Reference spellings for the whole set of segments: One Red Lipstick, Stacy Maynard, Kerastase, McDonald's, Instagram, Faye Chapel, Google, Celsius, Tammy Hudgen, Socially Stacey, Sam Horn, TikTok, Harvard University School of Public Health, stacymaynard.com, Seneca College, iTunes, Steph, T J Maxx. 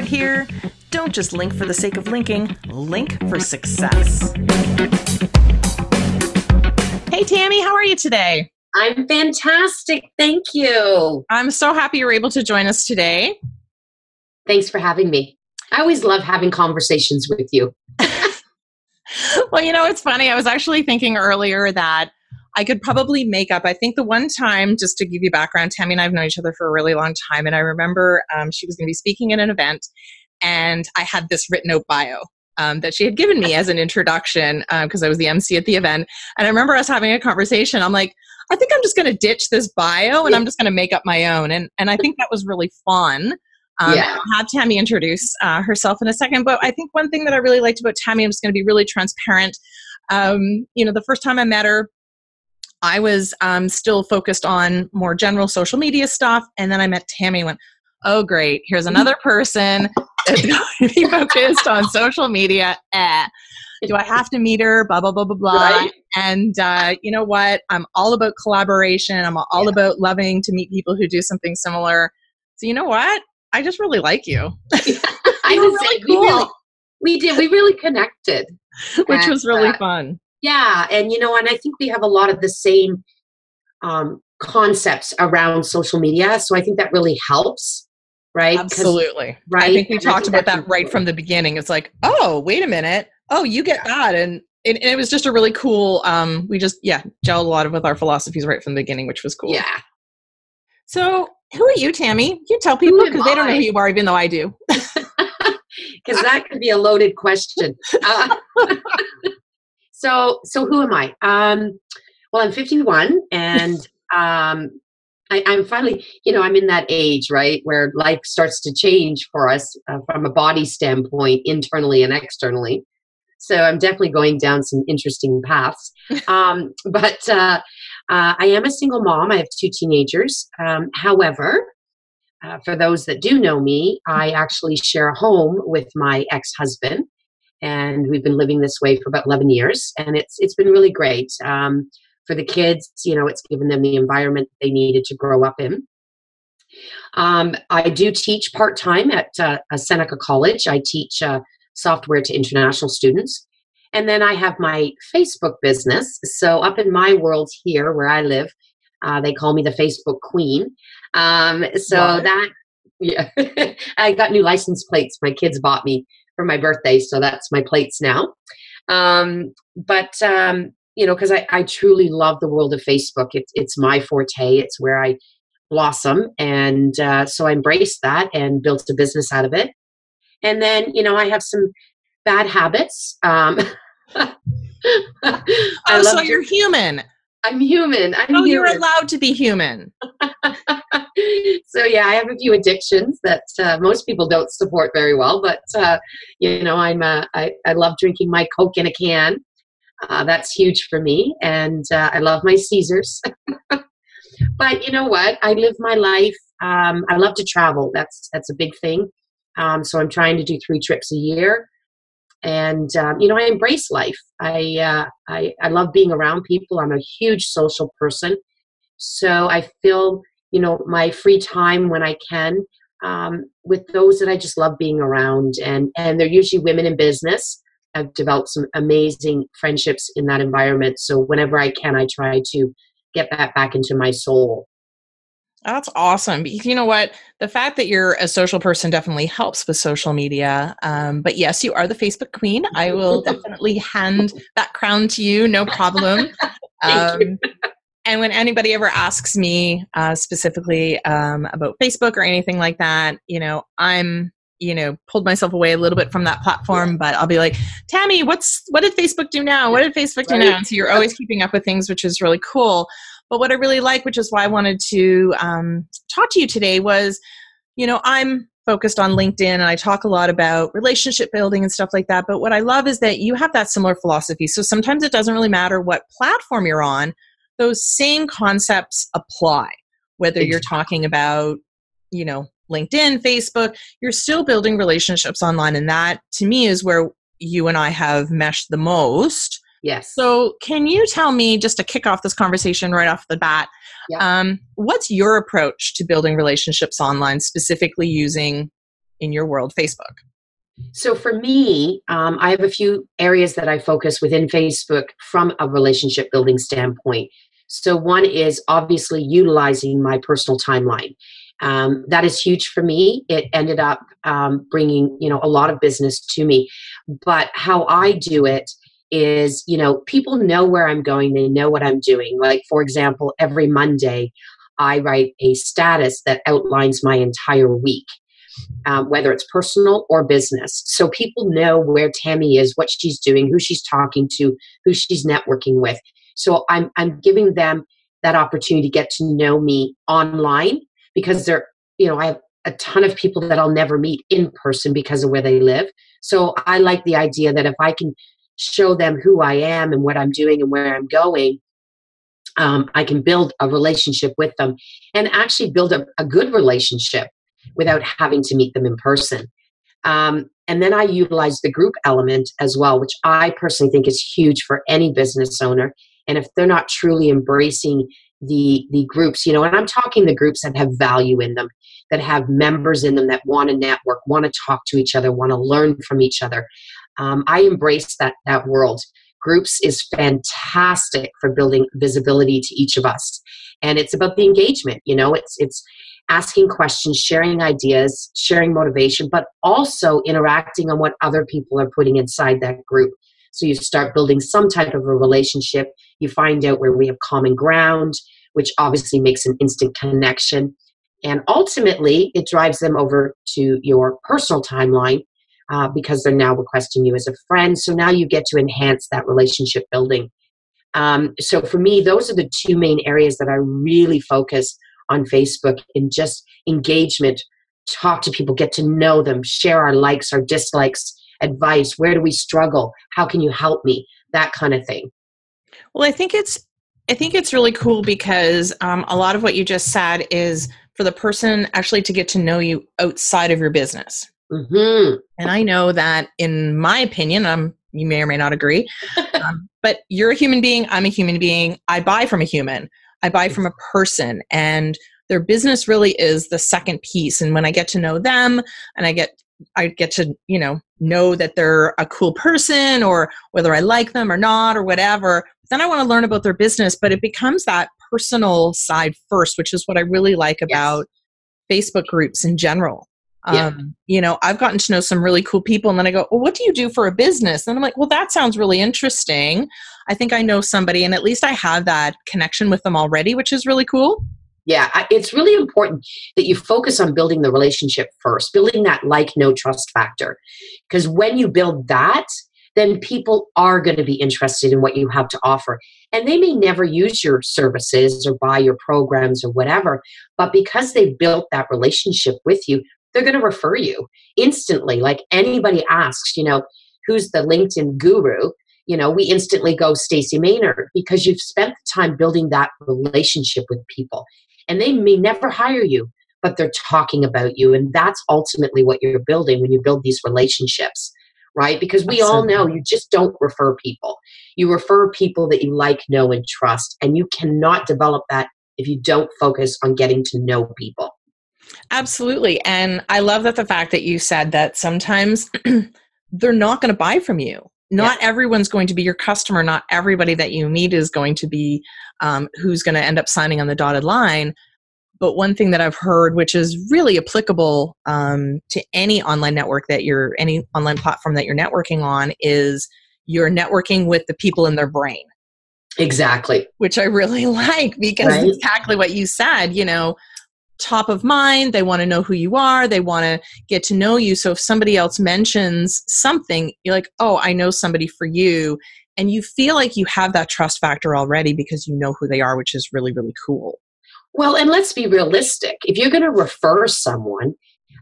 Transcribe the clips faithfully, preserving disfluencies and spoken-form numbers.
Maynard here. Don't just link for the sake of linking, link for success. Hey, Tammy, how are you today? I'm fantastic. Thank you. I'm so happy you were able to join us today. Thanks for having me. I always love having conversations with you. Well, you know, it's funny. I was actually thinking earlier that I could probably make up. I think the one time, just to give you background, Tammy and I have known each other for a really long time. And I remember um, she was going to be speaking at an event and I had this written out bio um, that she had given me as an introduction because um, I was the M C at the event. And I remember us having a conversation. I'm like, I think I'm just going to ditch this bio and I'm just going to make up my own. And, and I think that was really fun. Um, yeah. I'll have Tammy introduce uh, herself in a second. But I think one thing that I really liked about Tammy, I'm just going to be really transparent. Um, you know, the first time I met her, I was um, still focused on more general social media stuff. And then I met Tammy and went, oh, great. Here's another person that's going to be focused on social media. Eh. Do I have to meet her? Blah, blah, blah, blah, blah. Right. And uh, you know what? I'm all about collaboration. I'm all yeah. about loving to meet people who do something similar. So you know what? I just really like you. you I were really saying, cool. We, really, we did. We really connected. Which and, was really uh, fun. Yeah. And, you know, and I think we have a lot of the same um, concepts around social media. So I think that really helps. Right. Absolutely. Right. I think we and talked think about that right cool. from the beginning. It's like, oh, wait a minute. Oh, you get yeah. that. And, and, and it was just a really cool, um, we just, yeah, gelled a lot of with our philosophies right from the beginning, which was cool. Yeah. So who are you, Tammy? You tell people because they don't know who you are, even though I do. Because that could be a loaded question. Uh, So, so who am I? Um, well, I'm fifty-one and, um, I, I'm finally, you know, I'm in that age, right, where life starts to change for us uh, from a body standpoint, internally and externally. So I'm definitely going down some interesting paths. Um, but, uh, uh, I am a single mom. I have two teenagers. Um, however, uh, for those that do know me, I actually share a home with my ex-husband. And we've been living this way for about eleven years, and it's it's been really great um, for the kids. You know, it's given them the environment they needed to grow up in. Um, I do teach part time at uh, a Seneca College. I teach uh, software to international students, and then I have my Facebook business. So up in my world here, where I live, uh, they call me the Facebook Queen. Um, so wow. that yeah, I got new license plates. My kids bought me. For my birthday, so that's my plates now. Um, but um, you know, because I, I truly love the world of Facebook. It's it's my forte. It's where I blossom, and uh, so I embraced that and built a business out of it. And then you know, I have some bad habits. Um, oh, I so you're to- human. I'm human. I'm oh, human. You're allowed to be human. So yeah, I have a few addictions that uh, most people don't support very well, but uh, you know, I'm uh, I, I love drinking my Coke in a can. Uh, that's huge for me, and uh, I love my Caesars. But you know what? I live my life. Um, I love to travel. That's that's a big thing. Um, so I'm trying to do three trips a year, and um, you know, I embrace life. I, uh, I I love being around people. I'm a huge social person, so I feel. You know, my free time when I can um, with those that I just love being around. And, and they're usually women in business. I've developed some amazing friendships in that environment. So whenever I can, I try to get that back into my soul. That's awesome. You know what? The fact that you're a social person definitely helps with social media. Um, but yes, you are the Facebook Queen. I will definitely hand that crown to you. No problem. Thank um, you. And when anybody ever asks me uh, specifically um, about Facebook or anything like that, you know, I'm, you know, pulled myself away a little bit from that platform, but I'll be like, Tammy, what's, what did Facebook do now? What did Facebook do now? And so you're always keeping up with things, which is really cool. But what I really like, which is why I wanted to um, talk to you today was, you know, I'm focused on LinkedIn and I talk a lot about relationship building and stuff like that. But what I love is that you have that similar philosophy. So sometimes it doesn't really matter what platform you're on. Those same concepts apply, whether you're talking about, you know, LinkedIn, Facebook, you're still building relationships online. And that to me is where you and I have meshed the most. Yes. So can you tell me, just to kick off this conversation right off the bat, yeah. um, what's your approach to building relationships online, specifically using in your world, Facebook? So for me, um, I have a few areas that I focus within Facebook from a relationship building standpoint. So one is obviously utilizing my personal timeline. Um, that is huge for me. It ended up um, bringing, you know, a lot of business to me. But how I do it is, you know, people know where I'm going. They know what I'm doing. Like, for example, every Monday, I write a status that outlines my entire week, um, whether it's personal or business. So people know where Tammy is, what she's doing, who she's talking to, who she's networking with. So I'm, I'm giving them that opportunity to get to know me online, because they're, you know, I have a ton of people that I'll never meet in person because of where they live. So I like the idea that if I can show them who I am and what I'm doing and where I'm going, um, I can build a relationship with them and actually build a, a good relationship without having to meet them in person. Um, and then I utilize the group element as well, which I personally think is huge for any business owner. And if they're not truly embracing the the groups, you know, and I'm talking the groups that have value in them, that have members in them that want to network, want to talk to each other, want to learn from each other. Um, I embrace that that world. Groups is fantastic for building visibility to each of us, and it's about the engagement. You know, it's it's asking questions, sharing ideas, sharing motivation, but also interacting on what other people are putting inside that group. So you start building some type of a relationship. You find out where we have common ground, which obviously makes an instant connection. And ultimately, it drives them over to your personal timeline uh, because they're now requesting you as a friend. So now you get to enhance that relationship building. Um, so for me, those are the two main areas that I really focus on Facebook, in just engagement, talk to people, get to know them, share our likes, our dislikes, advice, where do we struggle, how can you help me, that kind of thing. Well, I think it's I think it's really cool because um, a lot of what you just said is for the person actually to get to know you outside of your business. Mm-hmm. And I know that, in my opinion, um, you may or may not agree, um, but you're a human being, I'm a human being, I buy from a human, I buy from a person, and their business really is the second piece. And when I get to know them and I get I get to, you know, know that they're a cool person, or whether I like them or not or whatever, then I want to learn about their business. But it becomes that personal side first, which is what I really like about yes. Facebook groups in general. Yeah. Um, you know, I've gotten to know some really cool people, and then I go, well, what do you do for a business? And I'm like, well, that sounds really interesting. I think I know somebody, and at least I have that connection with them already, which is really cool. Yeah, it's really important that you focus on building the relationship first, building that like, no trust factor. Because when you build that, then people are going to be interested in what you have to offer. And they may never use your services or buy your programs or whatever, but because they built that relationship with you, they're going to refer you instantly. Like, anybody asks, you know, who's the LinkedIn guru? You know, we instantly go Stacy Maynard, because you've spent the time building that relationship with people. And they may never hire you, but they're talking about you. And that's ultimately what you're building when you build these relationships, right? Because we Absolutely. all know you just don't refer people. You refer people that you like, know, and trust. And you cannot develop that if you don't focus on getting to know people. Absolutely. And I love that the fact that you said that sometimes they're not going to buy from you. Not yeah. everyone's going to be your customer. Not everybody that you meet is going to be um, who's going to end up signing on the dotted line. But one thing that I've heard, which is really applicable um, to any online network that you're, any online platform that you're networking on, is you're networking with the people in their brain. Exactly. Which I really like, because right? exactly what you said, you know, top of mind, they want to know who you are, they want to get to know you. So if somebody else mentions something, you're like, oh, I know somebody for you. And you feel like you have that trust factor already because you know who they are, which is really, really cool. Well, and let's be realistic. If you're going to refer someone,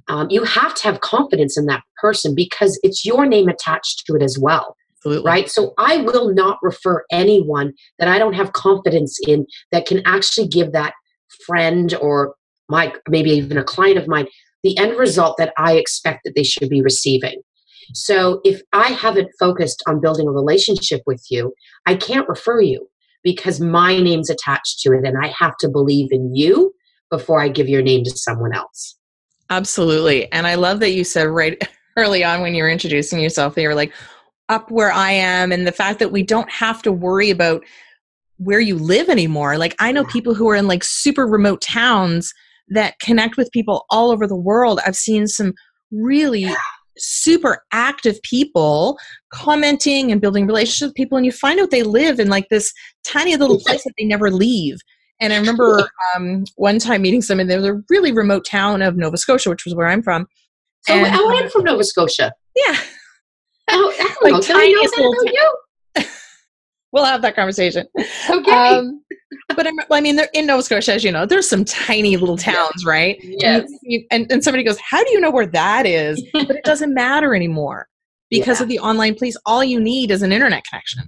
um, you have to have confidence in that person, because it's your name attached to it as well. Absolutely. Right? So I will not refer anyone that I don't have confidence in, that can actually give that friend or my, maybe even a client of mine, the end result that I expect that they should be receiving. So if I haven't focused on building a relationship with you, I can't refer you, because my name's attached to it, and I have to believe in you before I give your name to someone else. Absolutely. And I love that you said right early on when you were introducing yourself, that you were like, up where I am, and the fact that we don't have to worry about where you live anymore. Like, I know people who are in like super remote towns that connect with people all over the world. I've seen some really yeah. super active people commenting and building relationships with people, and you find out they live in like this tiny little place that they never leave. And I remember um, one time meeting someone, there was a really remote town of Nova Scotia, which was where I'm from. So and, I am from Nova Scotia. Yeah. Oh, I don't like know. Tiny I know little you? We'll have that conversation. Okay. Um, but I'm, I mean, they're in Nova Scotia, as you know, there's some tiny little towns, right? Yes. And, you, and, and somebody goes, how do you know where that is? But it doesn't matter anymore because yeah. of the online police. All you need is an internet connection.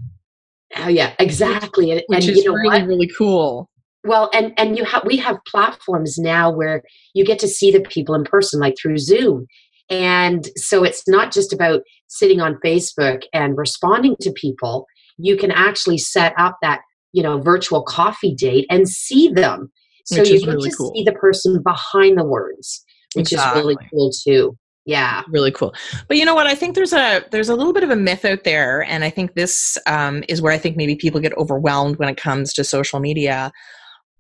Oh, yeah, exactly. And, which and is you know really, what? really cool. Well, and, and you have we have platforms now where you get to see the people in person, like through Zoom. And so it's not just about sitting on Facebook and responding to people. You can actually set up that, you know, virtual coffee date and see them. So you get to see the person behind the words, which is really cool too. Yeah. Really cool. But you know what? I think there's a, there's a little bit of a myth out there. And I think this um, is where I think maybe people get overwhelmed when it comes to social media,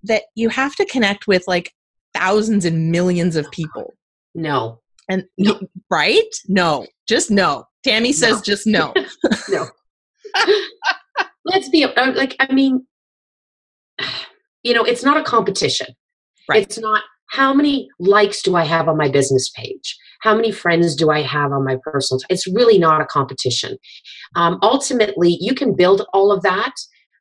that you have to connect with like thousands and millions of people. No. And no. right? No, just no. Tammy says, no. just no. no. Let's be like, I mean, you know, it's not a competition. Right. It's not how many likes do I have on my business page? How many friends do I have on my personal? T-? It's really not a competition. Um, ultimately, you can build all of that,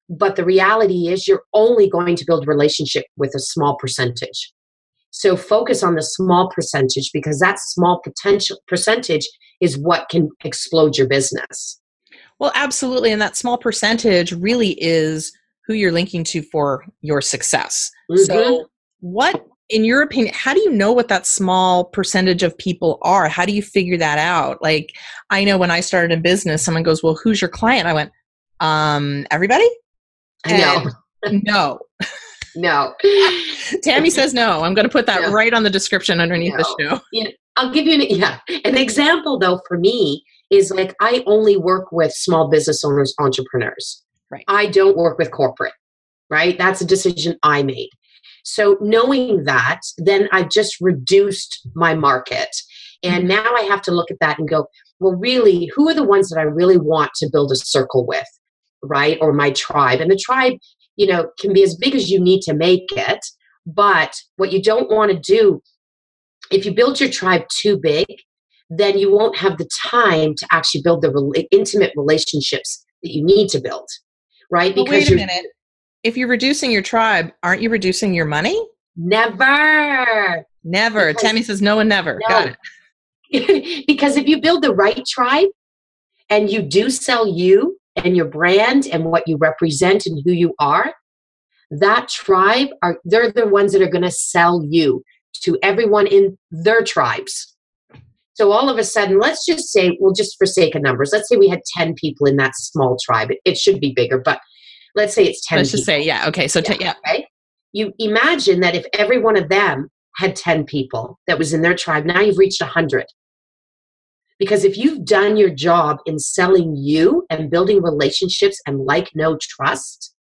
but the reality is you're only going to build relationship with a small percentage. So focus on the small percentage, because that small potential percentage is what can explode your business. Well, absolutely. And that small percentage really is who you're linking to for your success. Mm-hmm. So what, in your opinion, how do you know what that small percentage of people are? How do you figure that out? Like, I know when I started in business, someone goes, well, who's your client? I went, um, everybody? And no. No. No. Tammy says no. I'm going to put that no. right on the description underneath no. the show. Yeah. I'll give you an, yeah. an example, though, for me is like I only work with small business owners, entrepreneurs. Right. I don't work with corporate, right? That's a decision I made. So knowing that, then I've just reduced my market. And mm-hmm. now I have to look at that and go, well, really, who are the ones that I really want to build a circle with, right? Or my tribe. And the tribe, you know, can be as big as you need to make it. But what you don't want to do, if you build your tribe too big, then you won't have the time to actually build the re- intimate relationships that you need to build, right? Well, because wait a minute. If you're reducing your tribe, aren't you reducing your money? Never. Never. Because Tammy says no and never. No. Got it. Because if you build the right tribe and you do sell you, and your brand and what you represent and who you are, that tribe, are they're the ones that are going to sell you to everyone in their tribes. So all of a sudden, let's just say, well, just for sake of numbers, let's say we had ten people in that small tribe. It, it should be bigger, but let's say it's ten let's people. Let's just say, yeah, okay. So, yeah, ten, yeah. Okay? You imagine that if every one of them had ten people that was in their tribe, now you've reached one hundred. Because if you've done your job in selling you and building relationships and like, know, trust,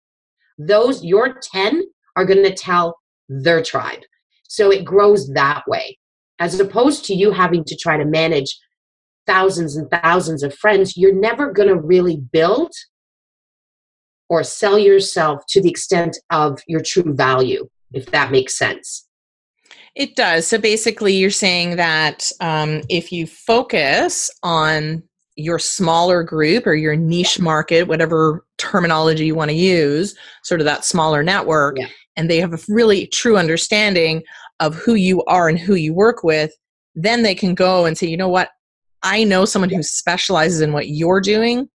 those, your ten are going to tell their tribe. So it grows that way, as opposed to you having to try to manage thousands and thousands of friends. You're never going to really build or sell yourself to the extent of your true value, if that makes sense. It does. So basically you're saying that um, if you focus on your smaller group or your niche yeah. market, whatever terminology you want to use, sort of that smaller network, yeah. and they have a really true understanding of who you are and who you work with, then they can go and say, you know what, I know someone yeah. who specializes in what you're doing.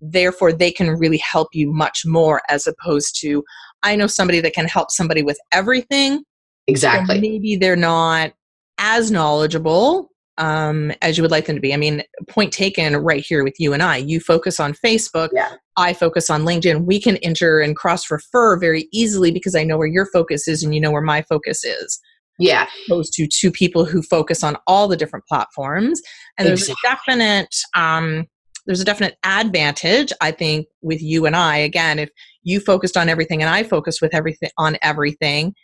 Therefore, they can really help you much more, as opposed to, I know somebody that can help somebody with everything. Exactly. So maybe they're not as knowledgeable um, as you would like them to be. I mean, point taken right here with you and I. You focus on Facebook. Yeah. I focus on LinkedIn. We can enter and cross-refer very easily because I know where your focus is and you know where my focus is. Yeah. Opposed to two people who focus on all the different platforms. And there's exactly. a definite, um, there's a definite advantage, I think, with you and I. Again, if you focused on everything and I focused with everything on everything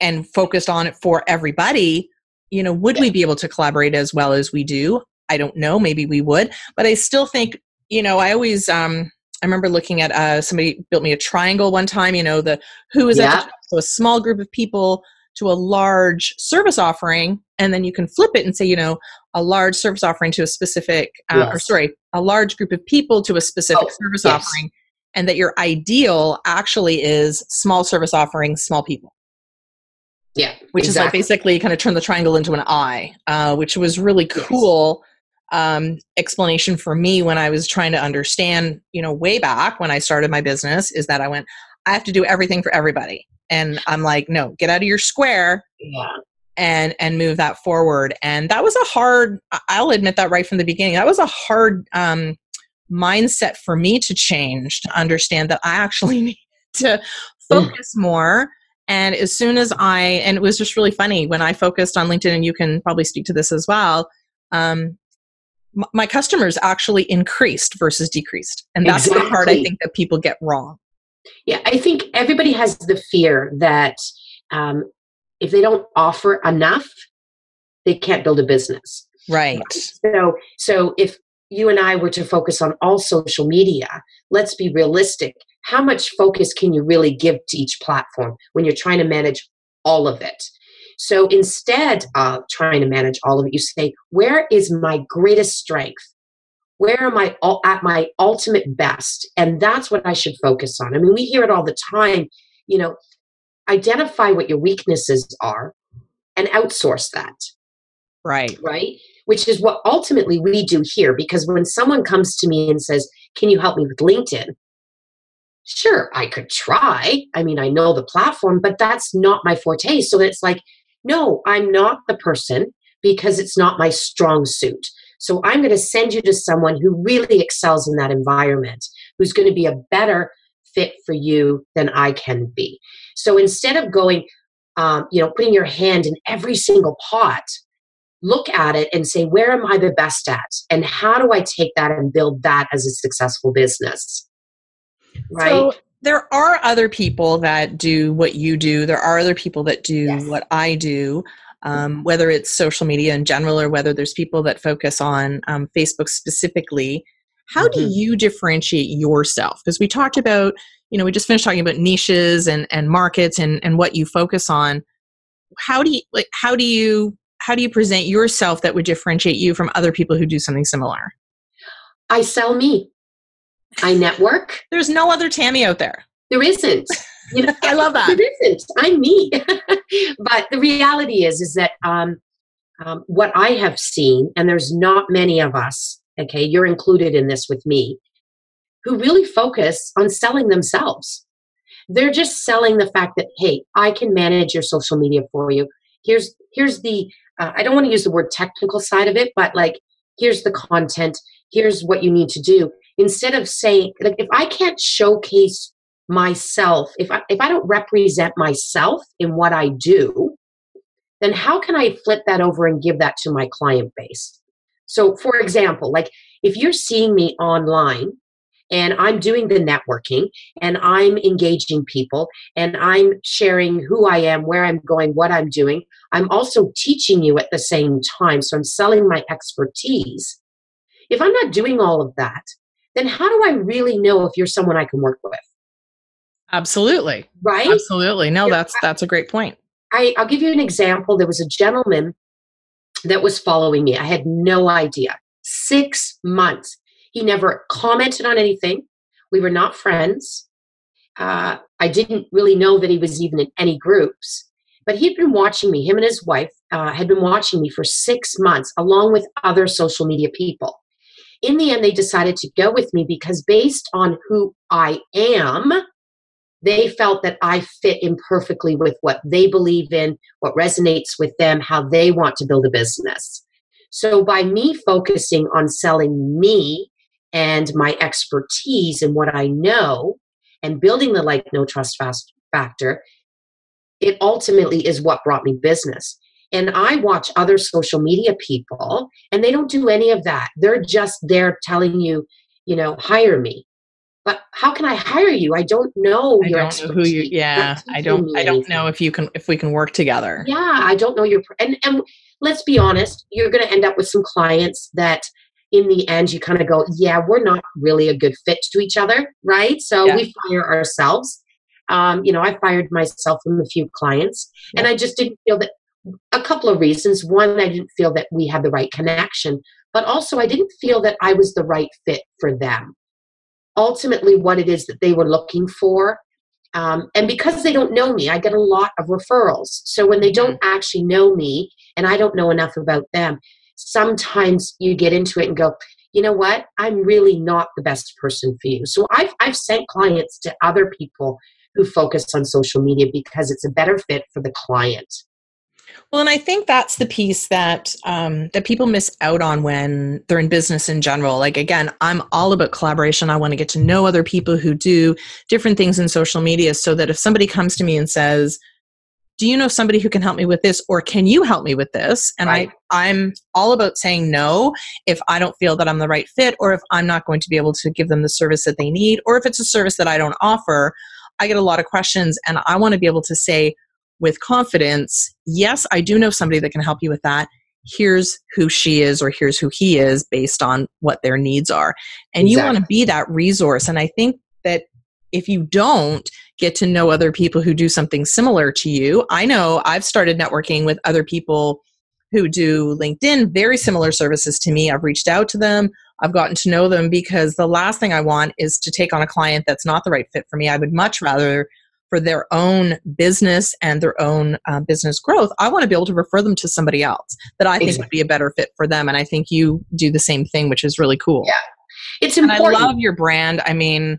and focused on it for everybody, you know, would yeah. we be able to collaborate as well as we do? I don't know. Maybe we would, but I still think, you know, I always, um, I remember looking at, uh, somebody built me a triangle one time, you know, the, who is yeah. at the top, so a small group of people to a large service offering, and then you can flip it and say, you know, a large service offering to a specific, uh, yes. or sorry, a large group of people to a specific oh, service yes. offering, and that your ideal actually is small service offerings, small people. Yeah. Which exactly. is like basically kind of turn the triangle into an eye, uh, which was really cool yes. um, explanation for me when I was trying to understand, you know, way back when I started my business, is that I went, I have to do everything for everybody. And I'm like, no, get out of your square yeah. and, and move that forward. And that was a hard, I'll admit that right from the beginning, that was a hard um, mindset for me to change, to understand that I actually need to focus mm. more. And as soon as I, and it was just really funny when I focused on LinkedIn, and you can probably speak to this as well, um, m- my customers actually increased versus decreased. And that's exactly. the part I think that people get wrong. Yeah, I think everybody has the fear that um, if they don't offer enough, they can't build a business. Right. So, so if you and I were to focus on all social media, let's be realistic. How much focus can you really give to each platform when you're trying to manage all of it? So instead of trying to manage all of it, you say, where is my greatest strength? Where am I at my ultimate best? And that's what I should focus on. I mean, we hear it all the time, you know, identify what your weaknesses are and outsource that. Right. Right. Which is what ultimately we do here, because when someone comes to me and says, can you help me with LinkedIn? Sure, I could try. I mean, I know the platform, but that's not my forte. So it's like, no, I'm not the person, because it's not my strong suit. So I'm going to send you to someone who really excels in that environment, who's going to be a better fit for you than I can be. So instead of going, um, you know, putting your hand in every single pot, look at it and say, where am I the best at? And how do I take that and build that as a successful business? Right. So there are other people that do what you do. There are other people that do yes. what I do. Um, whether it's social media in general, or whether there's people that focus on um, Facebook specifically, how mm-hmm. do you differentiate yourself? Because we talked about, you know, we just finished talking about niches and, and markets and, and what you focus on. How do you, like, how do you, how do you present yourself that would differentiate you from other people who do something similar? I sell me. I network. There's no other Tammy out there. There isn't. You know, I love that. It isn't. I'm me. But the reality is, is that um, um, what I have seen, and there's not many of us, okay, you're included in this with me, who really focus on selling themselves. They're just selling the fact that, hey, I can manage your social media for you. Here's, here's the, uh, I don't want to use the word technical side of it, but like, here's the content, here's what you need to do. Instead of saying, like, if I can't showcase myself, if I, if I don't represent myself in what I do, then how can I flip that over and give that to my client base? So for example, like if you're seeing me online and I'm doing the networking and I'm engaging people and I'm sharing who I am, where I'm going, what I'm doing, I'm also teaching you at the same time. So I'm selling my expertise. If I'm not doing all of that, then how do I really know if you're someone I can work with? Absolutely. Right? Absolutely. No, that's that's a great point. I, I'll give you an example. There was a gentleman that was following me. I had no idea. Six months. He never commented on anything. We were not friends. Uh, I didn't really know that he was even in any groups. But he had been watching me. Him and his wife uh, had been watching me for six months, along with other social media people. In the end, they decided to go with me because based on who I am, they felt that I fit in perfectly with what they believe in, what resonates with them, how they want to build a business. So by me focusing on selling me and my expertise and what I know and building the like, no, trust factor, it ultimately is what brought me business. And I watch other social media people and they don't do any of that. They're just there telling you, you know, hire me. But how can I hire you? I don't know I your don't expertise. Know who you, yeah, I don't. I don't know if you can. If we can work together. Yeah, I don't know your. And and let's be honest, you're going to end up with some clients that, in the end, you kind of go, yeah, we're not really a good fit to each other, right? So yeah. we fire ourselves. Um, you know, I fired myself from a few clients, yeah. and I just didn't feel that. A couple of reasons. One, I didn't feel that we had the right connection, but also I didn't feel that I was the right fit for them. Ultimately, what it is that they were looking for. Um, and because they don't know me, I get a lot of referrals. So when they don't actually know me and I don't know enough about them, sometimes you get into it and go, you know what? I'm really not the best person for you. So I've, I've sent clients to other people who focus on social media because it's a better fit for the client. Well, and I think that's the piece that um, that people miss out on when they're in business in general. Like, again, I'm all about collaboration. I want to get to know other people who do different things in social media so that if somebody comes to me and says, do you know somebody who can help me with this, or can you help me with this? And right. I, I'm all about saying no if I don't feel that I'm the right fit, or if I'm not going to be able to give them the service that they need, or if it's a service that I don't offer. I get a lot of questions and I want to be able to say, with confidence, yes, I do know somebody that can help you with that. Here's who she is, or here's who he is, based on what their needs are. And exactly. you want to be that resource. And I think that if you don't get to know other people who do something similar to you, I know I've started networking with other people who do LinkedIn, very similar services to me. I've reached out to them. I've gotten to know them, because the last thing I want is to take on a client that's not the right fit for me. I would much rather, for their own business and their own uh, business growth, I want to be able to refer them to somebody else that I think would be a better fit for them. And I think you do the same thing, which is really cool. Yeah, it's important. And I love your brand. I mean,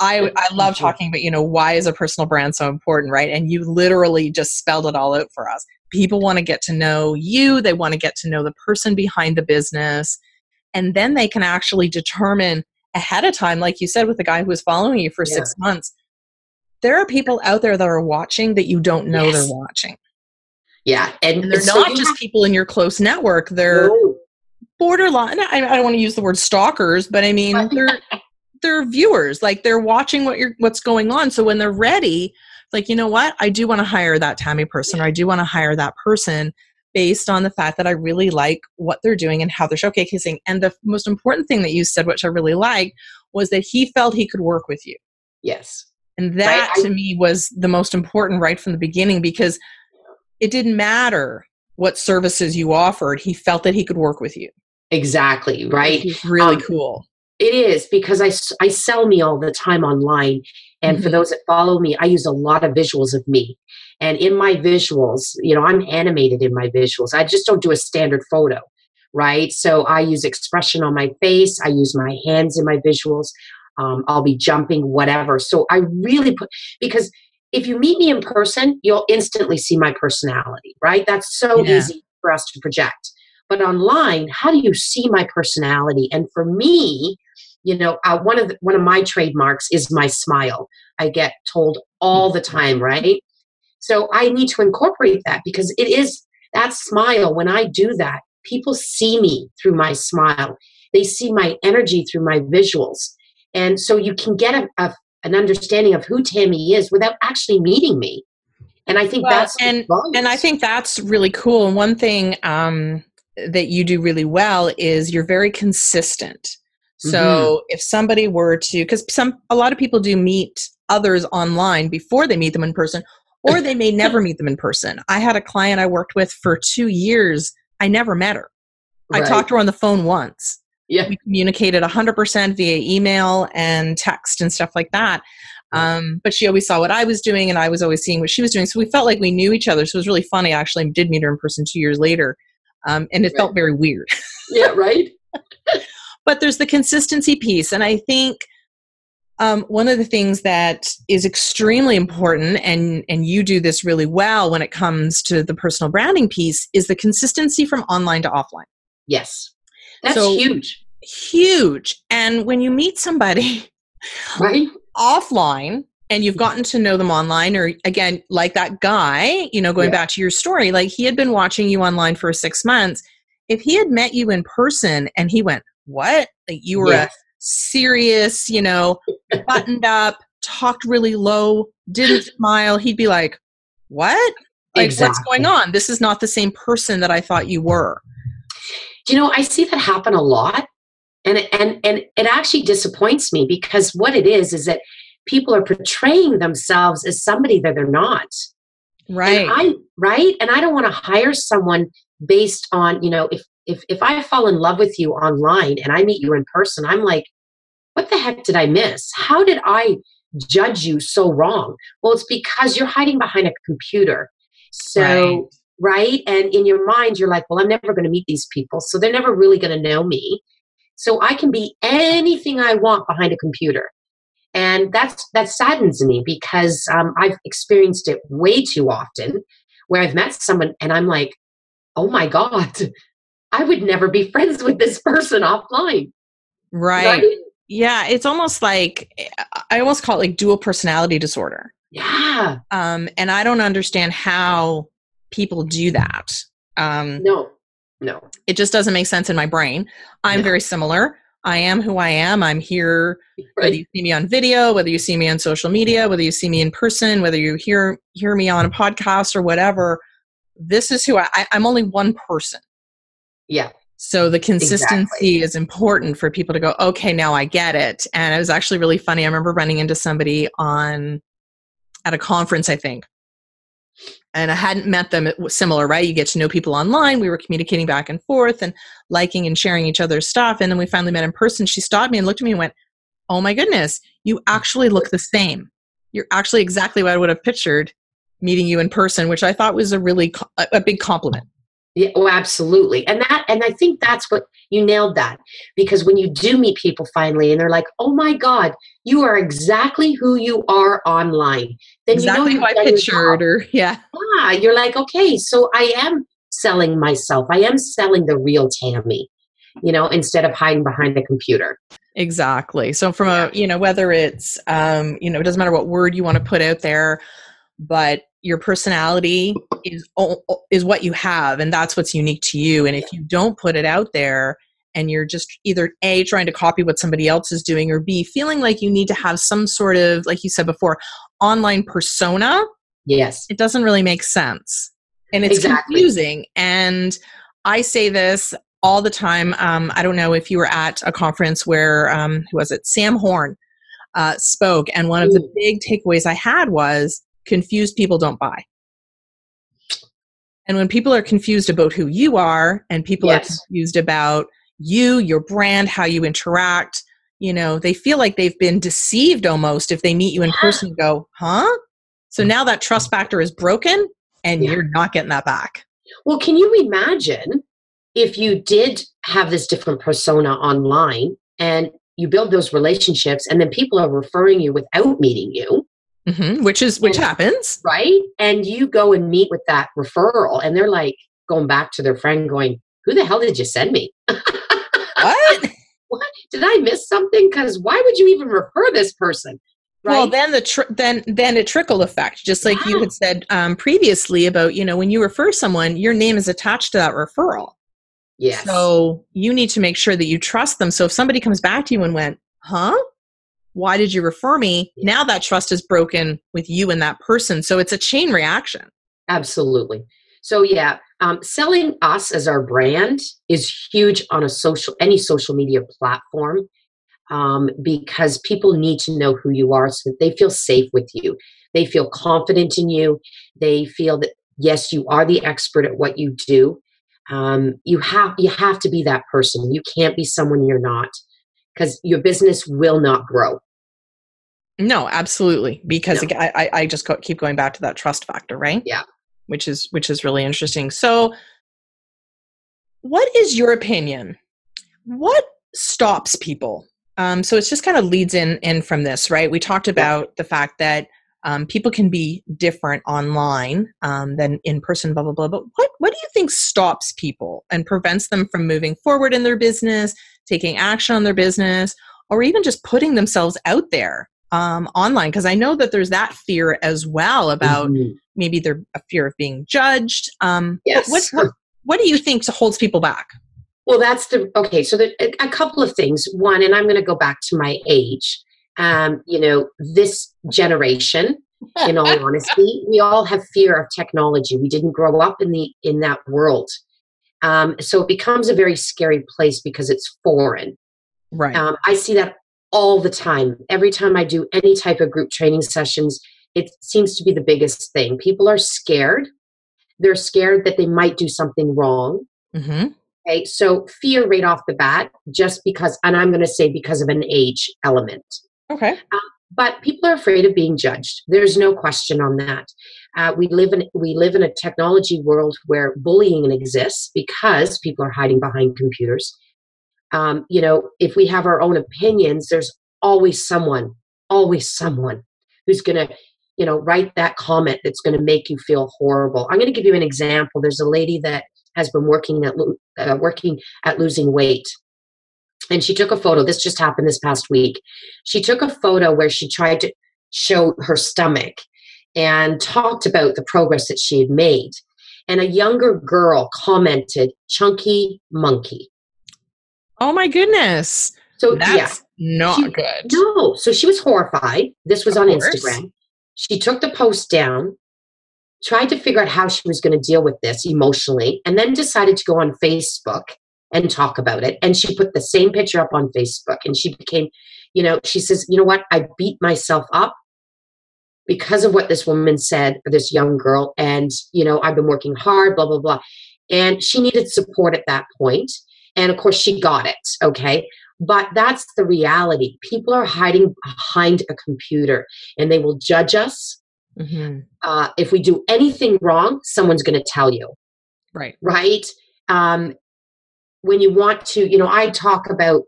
I I love talking about, you know, why is a personal brand so important, right? And you literally just spelled it all out for us. People want to get to know you. They want to get to know the person behind the business. And then they can actually determine ahead of time, like you said, with the guy who was following you for yeah. six months, there are people out there that are watching that you don't know yes. they're watching. Yeah. And, and they're so not just have- people in your close network. They're no. borderline. I, I don't want to use the word stalkers, but I mean, they're, they're viewers. Like, they're watching what you're, what's going on. So when they're ready, like, you know what? I do want to hire that Tammy person, or I do want to hire that person based on the fact that I really like what they're doing and how they're showcasing. And the most important thing that you said, which I really liked, was that he felt he could work with you. Yes. And that right? to me was the most important right from the beginning, because it didn't matter what services you offered. He felt that he could work with you. Exactly. Right. It's really um, cool. It is, because I, I sell me all the time online. And mm-hmm. for those that follow me, I use a lot of visuals of me. And in my visuals, you know, I'm animated in my visuals. I just don't do a standard photo. Right. So I use expression on my face. I use my hands in my visuals. Um, I'll be jumping, whatever. So I really put, because if you meet me in person, you'll instantly see my personality, right? That's so yeah. easy for us to project. But online, how do you see my personality? And for me, you know, uh, one of the, one of my trademarks is my smile. I get told all the time, right? So I need to incorporate that, because it is that smile. When I do that, people see me through my smile. They see my energy through my visuals. And so you can get a, a, an understanding of who Tammy is without actually meeting me. And I think well, that's and, and I think that's really cool. And one thing um, that you do really well is you're very consistent. So mm-hmm. if somebody were to, because some a lot of people do meet others online before they meet them in person, or they may never meet them in person. I had a client I worked with for two years. I never met her. Right. I talked to her on the phone once. Yeah. We communicated one hundred percent via email and text and stuff like that. Um, but she always saw what I was doing, and I was always seeing what she was doing. So we felt like we knew each other. So it was really funny. I actually did meet her in person two years later. Um, and it right. felt very weird. Yeah, right? But there's the consistency piece. And I think um, one of the things that is extremely important, and, and you do this really well when it comes to the personal branding piece, is the consistency from online to offline. Yes. That's so huge. Huge. And when you meet somebody right? offline and you've gotten to know them online, or again, like that guy, you know, going yeah. back to your story, like he had been watching you online for six months. If he had met you in person and he went, what? Like you were yeah. a serious, you know, buttoned up, talked really low, didn't smile. He'd be like, what? Like exactly. what's going on? This is not the same person that I thought you were. You know, I see that happen a lot. And, and, and it actually disappoints me, because what it is, is that people are portraying themselves as somebody that they're not. Right. And I, right. And I don't want to hire someone based on, you know, if, if, if I fall in love with you online and I meet you in person, I'm like, what the heck did I miss? How did I judge you so wrong? Well, it's because you're hiding behind a computer. So, right. right? And in your mind, you're like, well, I'm never going to meet these people, so they're never really going to know me. So I can be anything I want behind a computer. And that's, that saddens me, because um, I've experienced it way too often, where I've met someone and I'm like, oh my God, I would never be friends with this person offline. Right. right? Yeah. It's almost like, I almost call it like dual personality disorder. Yeah. Um, and I don't understand how people do that. Um, no, no. It just doesn't make sense in my brain. I'm no. very similar. I am who I am. I'm here, whether you see me on video, whether you see me on social media, whether you see me in person, whether you hear hear me on a podcast or whatever. This is who I, I I'm only one person. Yeah. So the consistency exactly. is important for people to go, okay, now I get it. And it was actually really funny. I remember running into somebody on at a conference, I think, and I hadn't met them. It was similar, right? You get to know people online. We were communicating back and forth and liking and sharing each other's stuff. And then we finally met in person. She stopped me and looked at me and went, oh my goodness, you actually look the same. You're actually exactly what I would have pictured meeting you in person, which I thought was a really, a big compliment. Yeah, oh, absolutely. And that, and I think that's what you nailed that, because when you do meet people finally and they're like, oh my God, you are exactly who you are online. Then exactly you know who I pictured, or yeah. Yeah. You're like, okay, so I am selling myself. I am selling the real Tammy, you know, instead of hiding behind the computer. Exactly. So from a, you know, whether it's, um, you know, it doesn't matter what word you want to put out there, but your personality is is what you have, and that's what's unique to you. And if you don't put it out there, and you're just either A, trying to copy what somebody else is doing, or B, feeling like you need to have some sort of, like you said before, online persona. Yes. It doesn't really make sense. And it's exactly. confusing. And I say this all the time. Um, I don't know if you were at a conference where, um, who was it? Sam Horn uh, spoke. And one of Ooh. the big takeaways I had was, confused people don't buy. And when people are confused about who you are, and people yes. are confused about you, your brand, how you interact, you know, they feel like they've been deceived almost if they meet you in yeah. person and go, huh? So now that trust factor is broken, and yeah. you're not getting that back. Well, can you imagine if you did have this different persona online and you build those relationships, and then people are referring you without meeting you? Mm-hmm. Which is, which and, happens. Right. And you go and meet with that referral, and they're like going back to their friend going, who the hell did you send me? What? What? Did I miss something? Cause why would you even refer this person? Right? Well, then the, tr- then, then a trickle effect, just like yeah. you had said um, previously about, you know, when you refer someone, your name is attached to that referral. Yes. So you need to make sure that you trust them. So if somebody comes back to you and went, huh? Why did you refer me? Now that trust is broken with you and that person. So it's a chain reaction. Absolutely. So yeah, um, selling us as our brand is huge on a social, any social media platform, um, because people need to know who you are so that they feel safe with you. They feel confident in you. They feel that, yes, you are the expert at what you do. Um, you have, you have to be that person. You can't be someone you're not, because your business will not grow. No, absolutely. Because no. I, I just keep going back to that trust factor, right? Yeah. Which is, which is really interesting. So what is your opinion? What stops people? Um, so it's just kind of leads in, in from this, right? We talked about yeah. the fact that um, people can be different online um, than in person, blah, blah, blah. But what, what do you think stops people and prevents them from moving forward in their business, taking action on their business, or even just putting themselves out there um, online? Because I know that there's that fear as well about mm-hmm. maybe they're a fear of being judged. Um, yes. What, what, what do you think holds people back? Well, that's the, okay. So there, a couple of things. One, and I'm going to go back to my age. Um, you know, this generation, in all honesty, we all have fear of technology. We didn't grow up in the, in that world. Um, so it becomes a very scary place because it's foreign. Right. Um, I see that all the time. Every time I do any type of group training sessions, it seems to be the biggest thing. People are scared. They're scared that they might do something wrong. Mm-hmm. Okay. So fear right off the bat, just because, and I'm going to say because of an age element. Okay. Um, but people are afraid of being judged. There's no question on that. Uh, we live in we live in a technology world where bullying exists because people are hiding behind computers. Um, you know, if we have our own opinions, there's always someone, always someone who's going to, you know, write that comment that's going to make you feel horrible. I'm going to give you an example. There's a lady that has been working at uh, working at losing weight. And she took a photo. This just happened this past week. She took a photo where she tried to show her stomach and talked about the progress that she had made. And a younger girl commented, "Chunky monkey." Oh my goodness. So that's yeah. not she, good. No. So she was horrified. This was of on course. Instagram. She took the post down, tried to figure out how she was going to deal with this emotionally, and then decided to go on Facebook and talk about it. And she put the same picture up on Facebook, and she became, you know, she says, you know what? I beat myself up because of what this woman said, or this young girl. And, you know, I've been working hard, blah, blah, blah. And she needed support at that point. And of course she got it. Okay. But that's the reality. People are hiding behind a computer, and they will judge us. Mm-hmm. Uh, if we do anything wrong, someone's going to tell you. Right. Right. Um, when you want to, you know, I talk about,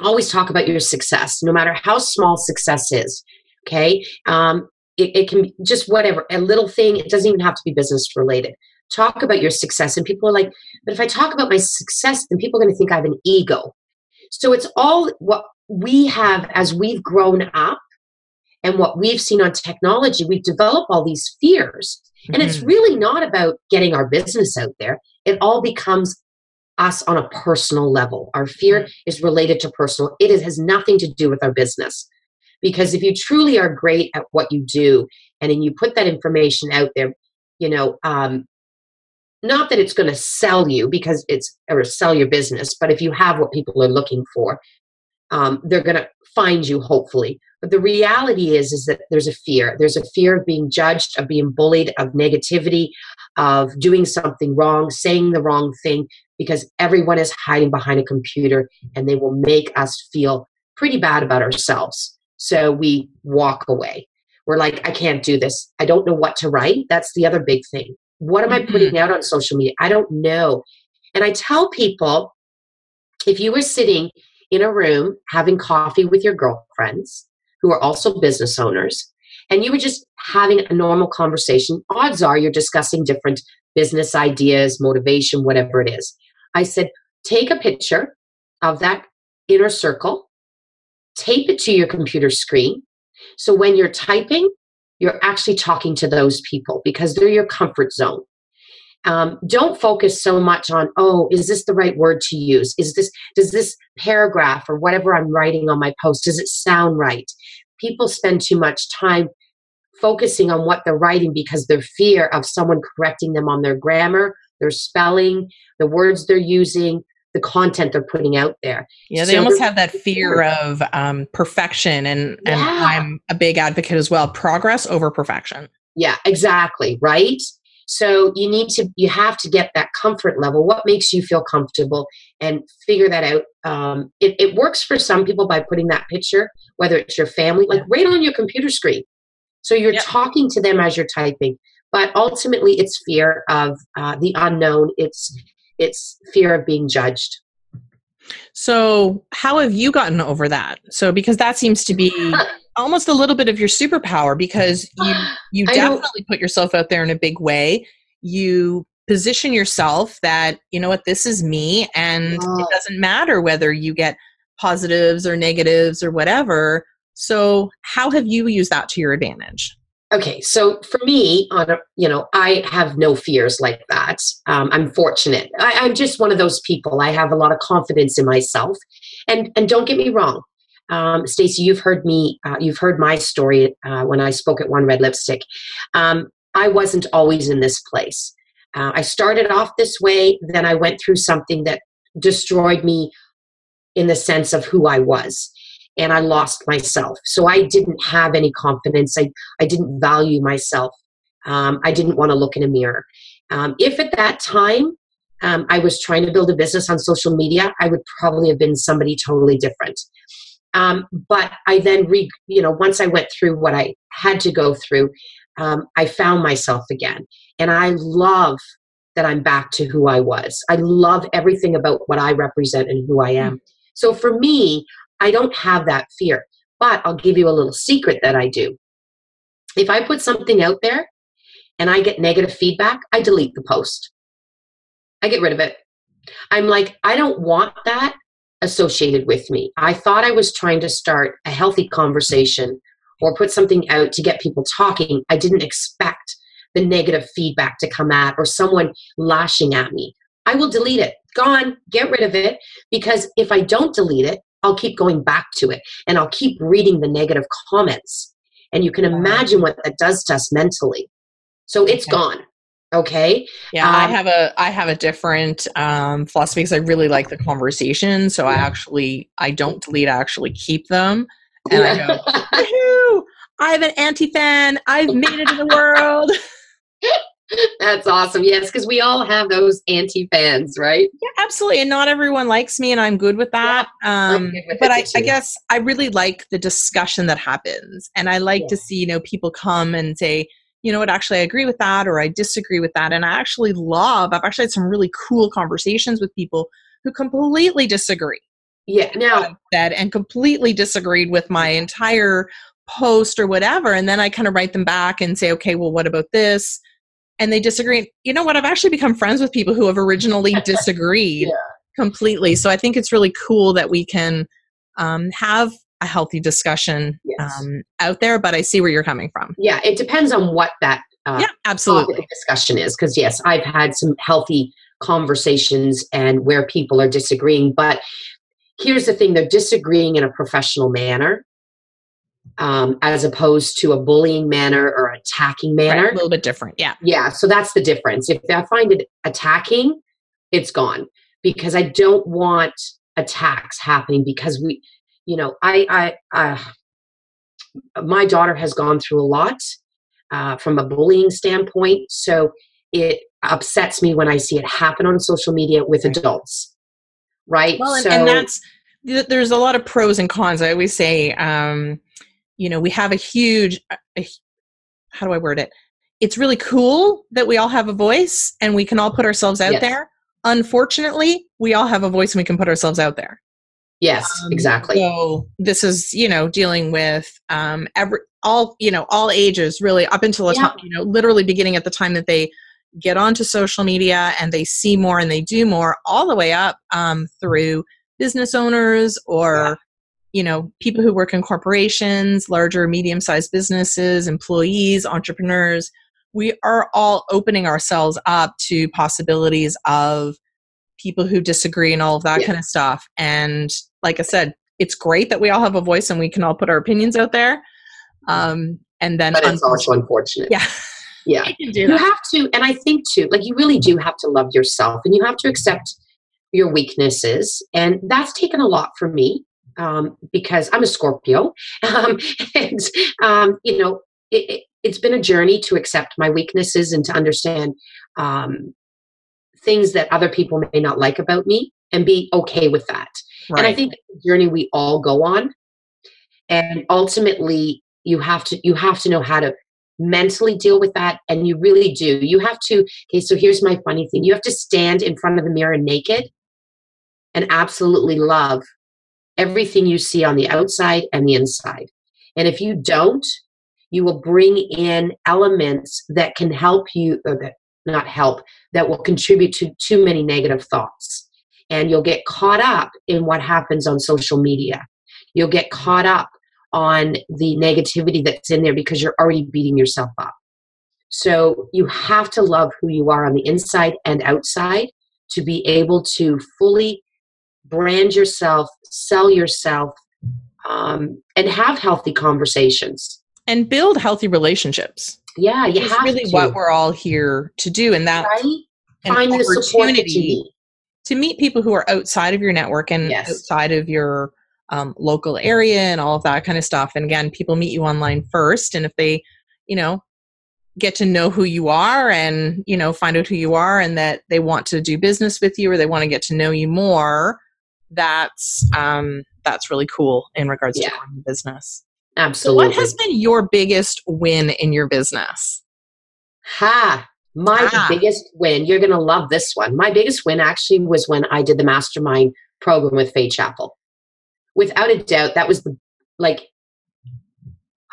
always talk about your success, no matter how small success is. Okay. Um, it, it can be just whatever, a little thing. It doesn't even have to be business related. Talk about your success. And people are like, but if I talk about my success, then people are going to think I have an ego. So it's all what we have as we've grown up and what we've seen on technology. We've developed all these fears, mm-hmm. and it's really not about getting our business out there. It all becomes us on a personal level. Our fear is related to personal. It is, has nothing to do with our business. Because if you truly are great at what you do, and then you put that information out there, you know, um, not that it's going to sell you because it's, or sell your business, but if you have what people are looking for, um, they're going to find you, hopefully. But the reality is, is that there's a fear. There's a fear of being judged, of being bullied, of negativity, of doing something wrong, saying the wrong thing, because everyone is hiding behind a computer, and they will make us feel pretty bad about ourselves. So we walk away. We're like, I can't do this. I don't know what to write. That's the other big thing. What am I putting out on social media? I don't know. And I tell people, if you were sitting in a room having coffee with your girlfriends who are also business owners, and you were just having a normal conversation, odds are you're discussing different business ideas, motivation, whatever it is. I said, take a picture of that inner circle, tape it to your computer screen. So when you're typing, you're actually talking to those people because they're your comfort zone. Um, don't focus so much on, oh, is this the right word to use? Is this, does this paragraph or whatever I'm writing on my post, does it sound right? People spend too much time focusing on what they're writing because their fear of someone correcting them on their grammar, their spelling, the words they're using, the content they're putting out there. Yeah, they so almost have that fear of um, perfection. And, yeah. and I'm a big advocate as well. Progress over perfection. Yeah, exactly. Right. So you need to, you have to get that comfort level. What makes you feel comfortable, and figure that out. Um, it, it works for some people by putting that picture, whether it's your family, like right on your computer screen. So you're yep. talking to them as you're typing, but ultimately it's fear of uh, the unknown. It's, it's fear of being judged. So how have you gotten over that? So, because that seems to be almost a little bit of your superpower, because you, you definitely put yourself out there in a big way. You position yourself that, you know what, this is me, and oh. it doesn't matter whether you get positives or negatives or whatever. So how have you used that to your advantage? Okay. So for me, on a, you know, I have no fears like that. Um, I'm fortunate. I, I'm just one of those people. I have a lot of confidence in myself. And and don't get me wrong, um, Stacey, you've heard me, uh, you've heard my story uh, when I spoke at One Red Lipstick. Um, I wasn't always in this place. Uh, I started off this way, then I went through something that destroyed me in the sense of who I was. And I lost myself. So I didn't have any confidence. I, I didn't value myself. Um, I didn't want to look in a mirror. Um, if at that time um, I was trying to build a business on social media, I would probably have been somebody totally different. Um, but I then, re, you know, once I went through what I had to go through, um, I found myself again. And I love that I'm back to who I was. I love everything about what I represent and who I am. So for me, I don't have that fear, but I'll give you a little secret that I do. If I put something out there and I get negative feedback, I delete the post. I get rid of it. I'm like, I don't want that associated with me. I thought I was trying to start a healthy conversation or put something out to get people talking. I didn't expect the negative feedback to come at or someone lashing at me. I will delete it. Gone. Get rid of it. Because if I don't delete it, I'll keep going back to it and I'll keep reading the negative comments. And you can imagine what that does to us mentally. So it's okay. Gone. Okay. Yeah. Um, I have a, I have a different um, philosophy because I really like the conversation. So yeah. I actually, I don't delete, I actually keep them. And I go, woohoo, I'm an anti-fan. I've made it in the world. That's awesome. Yes. Cause we all have those anti-fans, right? Yeah, absolutely. And not everyone likes me and I'm good with that. Yeah, um, good with but I, I guess I really like the discussion that happens and I like yeah. to see, you know, people come and say, you know what, actually I agree with that, or I disagree with that. And I actually love, I've actually had some really cool conversations with people who completely disagree. Yeah. Now that and completely disagreed with my entire post or whatever. And then I kind of write them back and say, okay, well, what about this? And they disagree. You know what? I've actually become friends with people who have originally disagreed yeah. completely. So I think it's really cool that we can um, have a healthy discussion yes. um, out there, but I see where you're coming from. Yeah. It depends on what that uh, yeah, absolutely. discussion is. Because yes, I've had some healthy conversations and where people are disagreeing, but here's the thing. They're disagreeing in a professional manner. Um, as opposed to a bullying manner or attacking manner. Right, a little bit different. Yeah. Yeah. So that's the difference. If I find it attacking, it's gone because I don't want attacks happening because we, you know, I, I, uh, my daughter has gone through a lot, uh, from a bullying standpoint. So it upsets me when I see it happen on social media with right. adults. Right. Well, and, so, and that's, th- there's a lot of pros and cons. I always say, um, you know, we have a huge, a, how do I word it? It's really cool that we all have a voice and we can all put ourselves out yes. there. Unfortunately, we all have a voice and we can put ourselves out there. Yes, um, exactly. So this is, you know, dealing with um, every, all, you know, all ages really up until, the yeah. time, you know, literally beginning at the time that they get onto social media and they see more and they do more all the way up um, through business owners or yeah. you know, people who work in corporations, larger, medium-sized businesses, employees, entrepreneurs, we are all opening ourselves up to possibilities of people who disagree and all of that yeah. kind of stuff. And like I said, it's great that we all have a voice and we can all put our opinions out there. Um, and then, but it's also unfortunate. Yeah. Yeah. You have to, and I think too, like you really do have to love yourself and you have to accept your weaknesses. And that's taken a lot from me. Um, because I'm a Scorpio, um, and um, you know, it, it, it's been a journey to accept my weaknesses and to understand um, things that other people may not like about me, and be okay with that. Right. And I think it's a journey we all go on, and ultimately, you have to you have to know how to mentally deal with that, and you really do. You have to. Okay, so here's my funny thing: you have to stand in front of the mirror naked, and absolutely love everything you see on the outside and the inside. And if you don't, you will bring in elements that can help you, or that not help, that will contribute to too many negative thoughts. And you'll get caught up in what happens on social media. You'll get caught up on the negativity that's in there because you're already beating yourself up. So you have to love who you are on the inside and outside to be able to fully brand yourself, sell yourself, um, and have healthy conversations. And build healthy relationships. Yeah, you have to. That's really what we're all here to do. And that's right? an Find opportunity to meet people who are outside of your network and yes. outside of your um, local area and all of that kind of stuff. And again, people meet you online first. And if they, you know, get to know who you are and, you know, find out who you are and that they want to do business with you or they want to get to know you more, that's, um, that's really cool in regards yeah. to growing business. Absolutely. So what has been your biggest win in your business? Ha! My ah. biggest win, you're going to love this one. My biggest win actually was when I did the mastermind program with Faye Chapel. Without a doubt, that was the, like,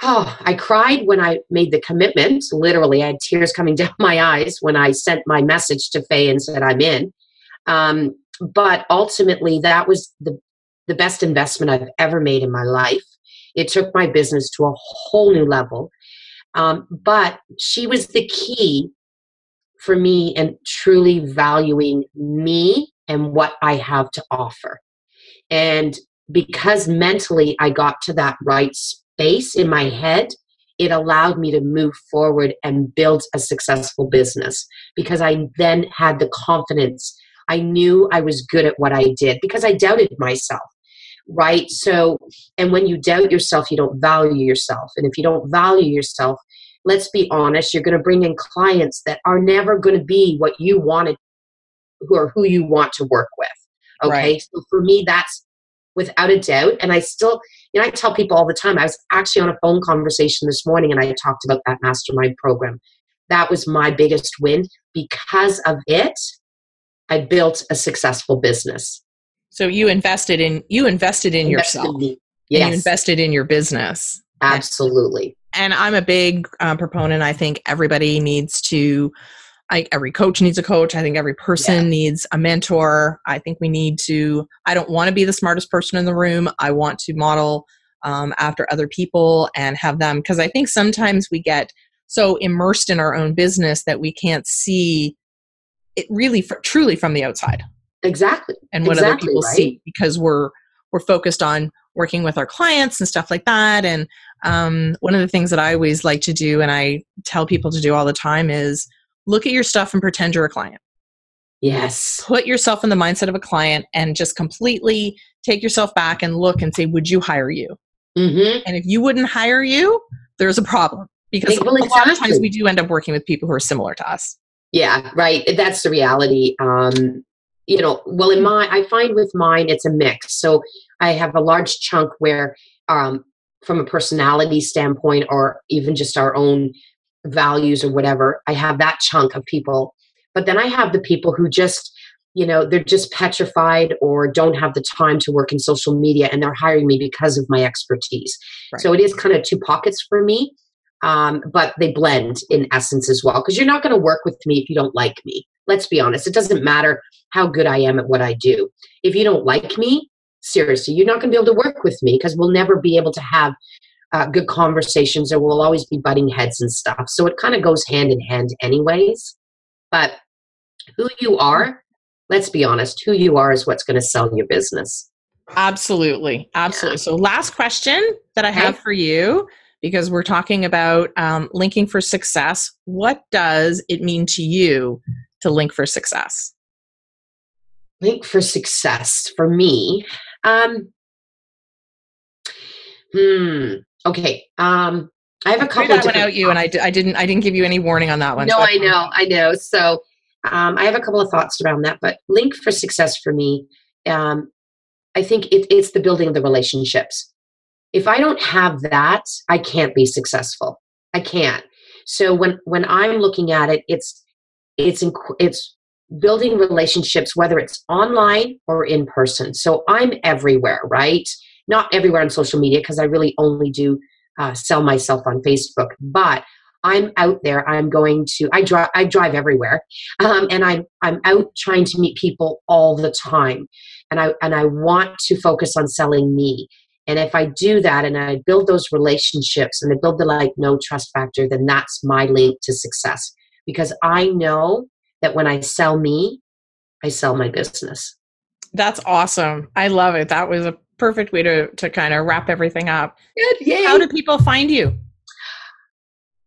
oh, I cried when I made the commitment. Literally, I had tears coming down my eyes when I sent my message to Faye and said, I'm in. Um, but ultimately, that was the, the best investment I've ever made in my life. It took my business to a whole new level. Um, but she was the key for me and truly valuing me and what I have to offer. And because mentally I got to that right space in my head, it allowed me to move forward and build a successful business because I then had the confidence. I knew I was good at what I did because I doubted myself. Right? So, and when you doubt yourself, you don't value yourself. And if you don't value yourself, let's be honest, you're going to bring in clients that are never going to be what you wanted, who are who you want to work with. Okay. Right. So for me, that's without a doubt. And I still, you know, I tell people all the time, I was actually on a phone conversation this morning and I talked about that mastermind program. That was my biggest win. Because of it, I built a successful business. So you invested in you invested in invested yourself. In yes. You invested in your business. Absolutely. And, and I'm a big uh, proponent. I think everybody needs to. I, every coach needs a coach. I think every person yeah. needs a mentor. I think we need to. I don't want to be the smartest person in the room. I want to model um, after other people and have them, because I think sometimes we get so immersed in our own business that we can't see it really, for, truly from the outside. Exactly. And what exactly, other people right? see, because we're we're focused on working with our clients and stuff like that. And um, one of the things that I always like to do and I tell people to do all the time is look at your stuff and pretend you're a client. Yes. Put yourself in the mindset of a client and just completely take yourself back and look and say, would you hire you? Mm-hmm. And if you wouldn't hire you, there's a problem, because well, a exactly. lot of times we do end up working with people who are similar to us. Yeah, right. That's the reality. Um You know, well, in my, I find with mine, it's a mix. So I have a large chunk where, um, from a personality standpoint, or even just our own values or whatever, I have that chunk of people. But then I have the people who just, you know, they're just petrified or don't have the time to work in social media, and they're hiring me because of my expertise. Right. So it is kind of two pockets for me, um, but they blend in essence as well, because you're not going to work with me if you don't like me. Let's be honest. It doesn't matter how good I am at what I do. If you don't like me, seriously, you're not going to be able to work with me, because we'll never be able to have uh, good conversations, or we'll always be butting heads and stuff. So it kind of goes hand in hand anyways. But who you are, let's be honest, who you are is what's going to sell your business. Absolutely. Absolutely. Yeah. So last question that I have for you, because we're talking about um, linking for success. What does it mean to you to link for success? Link for success for me. Um, hmm. Okay. Um, I have a couple of different out you and I, I didn't, I didn't give you any warning on that one. No, so I know. I know. So, um, I have a couple of thoughts around that, but link for success for me. Um, I think it, it's the building of the relationships. If I don't have that, I can't be successful. I can't. So when, when I'm looking at it, it's, It's in, it's building relationships, whether it's online or in person. So I'm everywhere, right? Not everywhere on social media, because I really only do uh, sell myself on Facebook. But I'm out there. I'm going to. I drive. I drive everywhere, um, and I'm I'm out trying to meet people all the time. And I and I want to focus on selling me. And if I do that and I build those relationships and I build the like, no trust factor, then that's my link to success. Because I know that when I sell me, I sell my business. That's awesome. I love it. That was a perfect way to, to kind of wrap everything up. Good. Yay. How do people find you?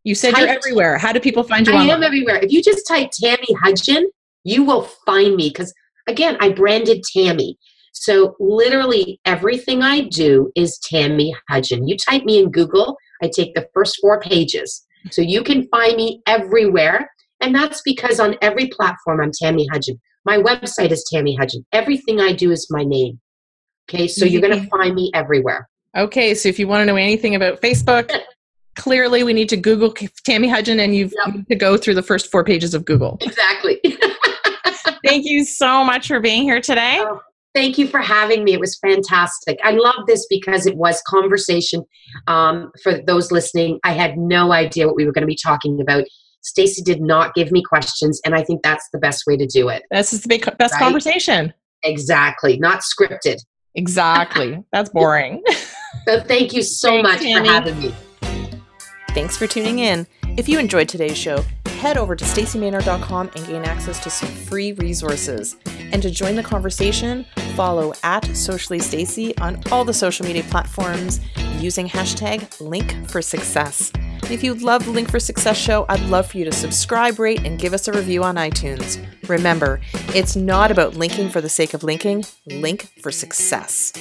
You said type, you're everywhere. How do people find you? I online? am everywhere. If you just type Tammy Hudgen, you will find me. Because again, I branded Tammy. So literally everything I do is Tammy Hudgen. You type me in Google, I take the first four pages. So you can find me everywhere. And that's because on every platform, I'm Tammy Hudgen. My website is Tammy Hudgen. Everything I do is my name. Okay, so you're going to find me everywhere. Okay, so if you want to know anything about Facebook, clearly we need to Google Tammy Hudgen, and you've yep. to go through the first four pages of Google. Exactly. Thank you so much for being here today. Oh, thank you for having me. It was fantastic. I love this because it was conversation. Um, for those listening, I had no idea what we were going to be talking about. Stacey did not give me questions, and I think that's the best way to do it. This is the big, best right? conversation. Exactly. Not scripted. Exactly. That's boring. So thank you so Thanks, much Tammy. for having me. Thanks for tuning in. If you enjoyed today's show, head over to stacy maynard dot com and gain access to some free resources. And to join the conversation, follow at Socially Stacey on all the social media platforms using hashtag Link for Success. If you love the Link for Success show, I'd love for you to subscribe, rate, and give us a review on iTunes. Remember, it's not about linking for the sake of linking. Link for success.